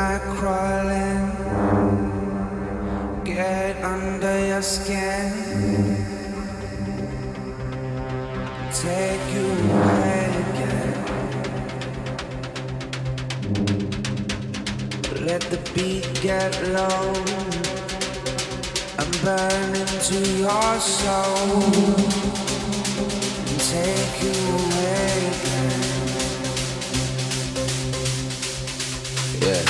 night crawling, get under your skin, take you away again. Let the beat get low and burn into your soul and take you away again. Yeah.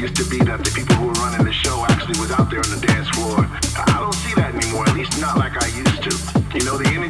used to be that the people who were running the show actually was out there on the dance floor. I don't see that anymore, at least not like I used to. You know, the energy